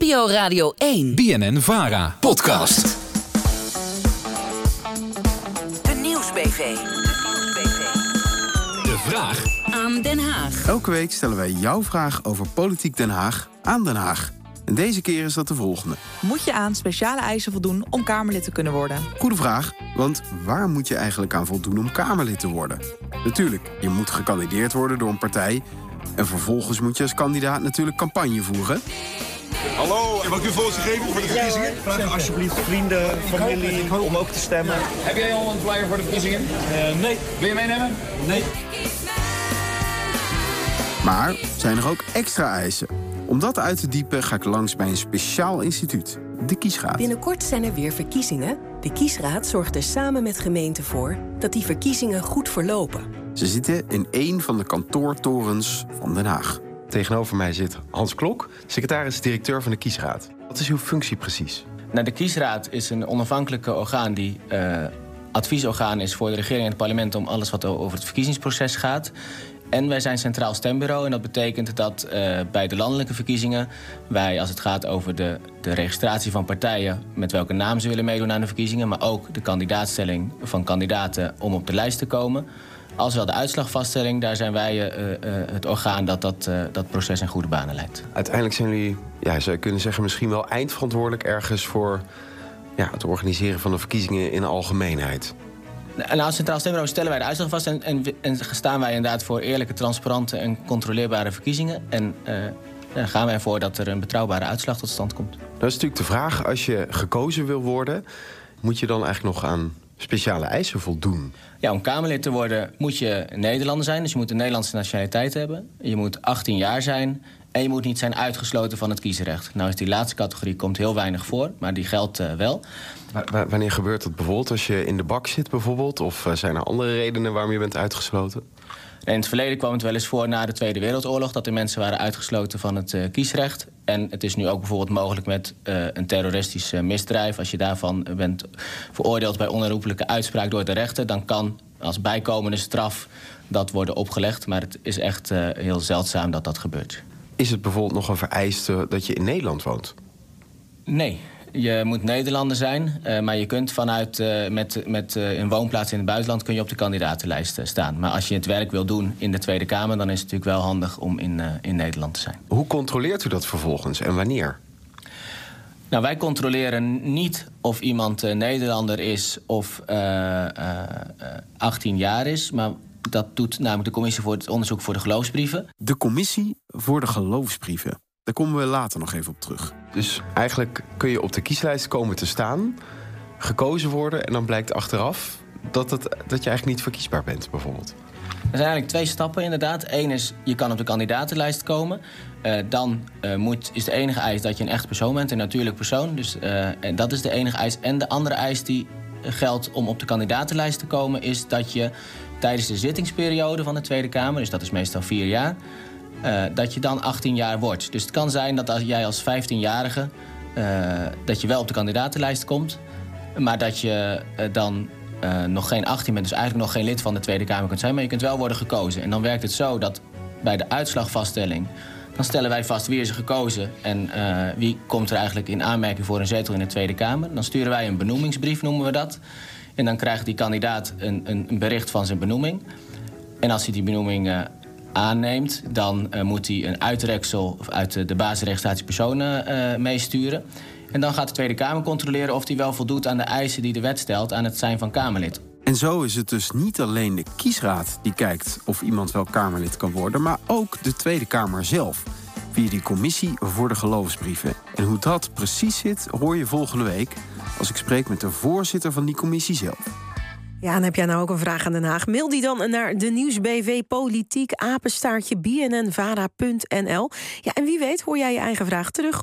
NPO Radio 1. BNN-VARA. Podcast. De Nieuws BV. De vraag aan Den Haag. Elke week stellen wij jouw vraag over politiek Den Haag aan Den Haag. En deze keer is dat de volgende. Moet je aan speciale eisen voldoen om Kamerlid te kunnen worden? Goede vraag, want waar moet je eigenlijk aan voldoen om Kamerlid te worden? Natuurlijk, je moet gekandideerd worden door een partij. En vervolgens moet je als kandidaat natuurlijk campagne voeren. Hallo, mag ik u voorstellen voor de verkiezingen? Vraag alsjeblieft vrienden, familie, om ook te stemmen. Heb jij al een flyer voor de verkiezingen? Nee. Wil je meenemen? Nee. Maar zijn er ook extra eisen? Om dat uit te diepen ga ik langs bij een speciaal instituut, de Kiesraad. Binnenkort zijn er weer verkiezingen. De Kiesraad zorgt er samen met gemeenten voor dat die verkiezingen goed verlopen. Ze zitten in één van de kantoortorens van Den Haag. Tegenover mij zit Hans Klok, secretaris-directeur van de Kiesraad. Wat is uw functie precies? Nou, de Kiesraad is een onafhankelijke orgaan die adviesorgaan is voor de regering en het parlement om alles wat over het verkiezingsproces gaat. En wij zijn Centraal Stembureau en dat betekent dat bij de landelijke verkiezingen wij, als het gaat over de registratie van partijen, met welke naam ze willen meedoen aan de verkiezingen, maar ook de kandidaatstelling van kandidaten om op de lijst te komen, als wel de uitslagvaststelling, daar zijn wij het orgaan dat proces in goede banen leidt. Uiteindelijk zijn jullie, ja, zou je kunnen zeggen, misschien wel eindverantwoordelijk ergens voor het organiseren van de verkiezingen in de algemeenheid. En als Centraal Stembureau stellen wij de uitslag vast en staan wij inderdaad voor eerlijke, transparante en controleerbare verkiezingen. En dan gaan wij ervoor dat er een betrouwbare uitslag tot stand komt. Dat is natuurlijk de vraag, als je gekozen wil worden, moet je dan eigenlijk nog aan speciale eisen voldoen? Ja, om Kamerlid te worden moet je Nederlander zijn. Dus je moet een Nederlandse nationaliteit hebben. Je moet 18 jaar zijn. En je moet niet zijn uitgesloten van het kiesrecht. Nou, is die laatste categorie komt heel weinig voor, maar die geldt wel. Wanneer gebeurt dat bijvoorbeeld? Als je in de bak zit bijvoorbeeld? Of zijn er andere redenen waarom je bent uitgesloten? In het verleden kwam het wel eens voor na de Tweede Wereldoorlog dat er mensen waren uitgesloten van het kiesrecht. En het is nu ook bijvoorbeeld mogelijk met een terroristisch misdrijf. Als je daarvan bent veroordeeld bij onherroepelijke uitspraak door de rechter, dan kan als bijkomende straf dat worden opgelegd. Maar het is echt heel zeldzaam dat dat gebeurt. Is het bijvoorbeeld nog een vereiste dat je in Nederland woont? Nee. Je moet Nederlander zijn, maar je kunt vanuit met een woonplaats in het buitenland kun je op de kandidatenlijst staan. Maar als je het werk wil doen in de Tweede Kamer, dan is het natuurlijk wel handig om in Nederland te zijn. Hoe controleert u dat vervolgens en wanneer? Nou, wij controleren niet of iemand Nederlander is of 18 jaar is, maar dat doet namelijk de Commissie voor het Onderzoek voor de Geloofsbrieven. De Commissie voor de Geloofsbrieven. Daar komen we later nog even op terug. Dus eigenlijk kun je op de kieslijst komen te staan, gekozen worden, en dan blijkt achteraf dat je eigenlijk niet verkiesbaar bent, bijvoorbeeld. Er zijn eigenlijk twee stappen inderdaad. Eén is, je kan op de kandidatenlijst komen. Dan is de enige eis dat je een echt persoon bent, een natuurlijk persoon. Dus en dat is de enige eis. En de andere eis die geldt om op de kandidatenlijst te komen, is dat je tijdens de zittingsperiode van de Tweede Kamer, dus dat is meestal 4 jaar... dat je dan 18 jaar wordt. Dus het kan zijn dat als jij als 15-jarige dat je wel op de kandidatenlijst komt, maar dat je dan nog geen 18 bent, dus eigenlijk nog geen lid van de Tweede Kamer kunt zijn, maar je kunt wel worden gekozen. En dan werkt het zo dat bij de uitslagvaststelling, dan stellen wij vast wie is er gekozen en wie komt er eigenlijk in aanmerking voor een zetel in de Tweede Kamer. Dan sturen wij een benoemingsbrief, noemen we dat. En dan krijgt die kandidaat een bericht van zijn benoeming. En als hij die benoeming aanneemt, dan moet hij een uitreksel uit de basisregistratiepersonen meesturen. En dan gaat de Tweede Kamer controleren of hij wel voldoet aan de eisen die de wet stelt aan het zijn van Kamerlid. En zo is het dus niet alleen de Kiesraad die kijkt of iemand wel Kamerlid kan worden, maar ook de Tweede Kamer zelf, via die Commissie voor de Geloofsbrieven. En hoe dat precies zit, hoor je volgende week als ik spreek met de voorzitter van die commissie zelf. Ja, en heb jij nou ook een vraag aan Den Haag? Mail die dan naar de nieuwsbvpolitiek@bnnvara.nl. Ja, en wie weet hoor jij je eigen vraag terug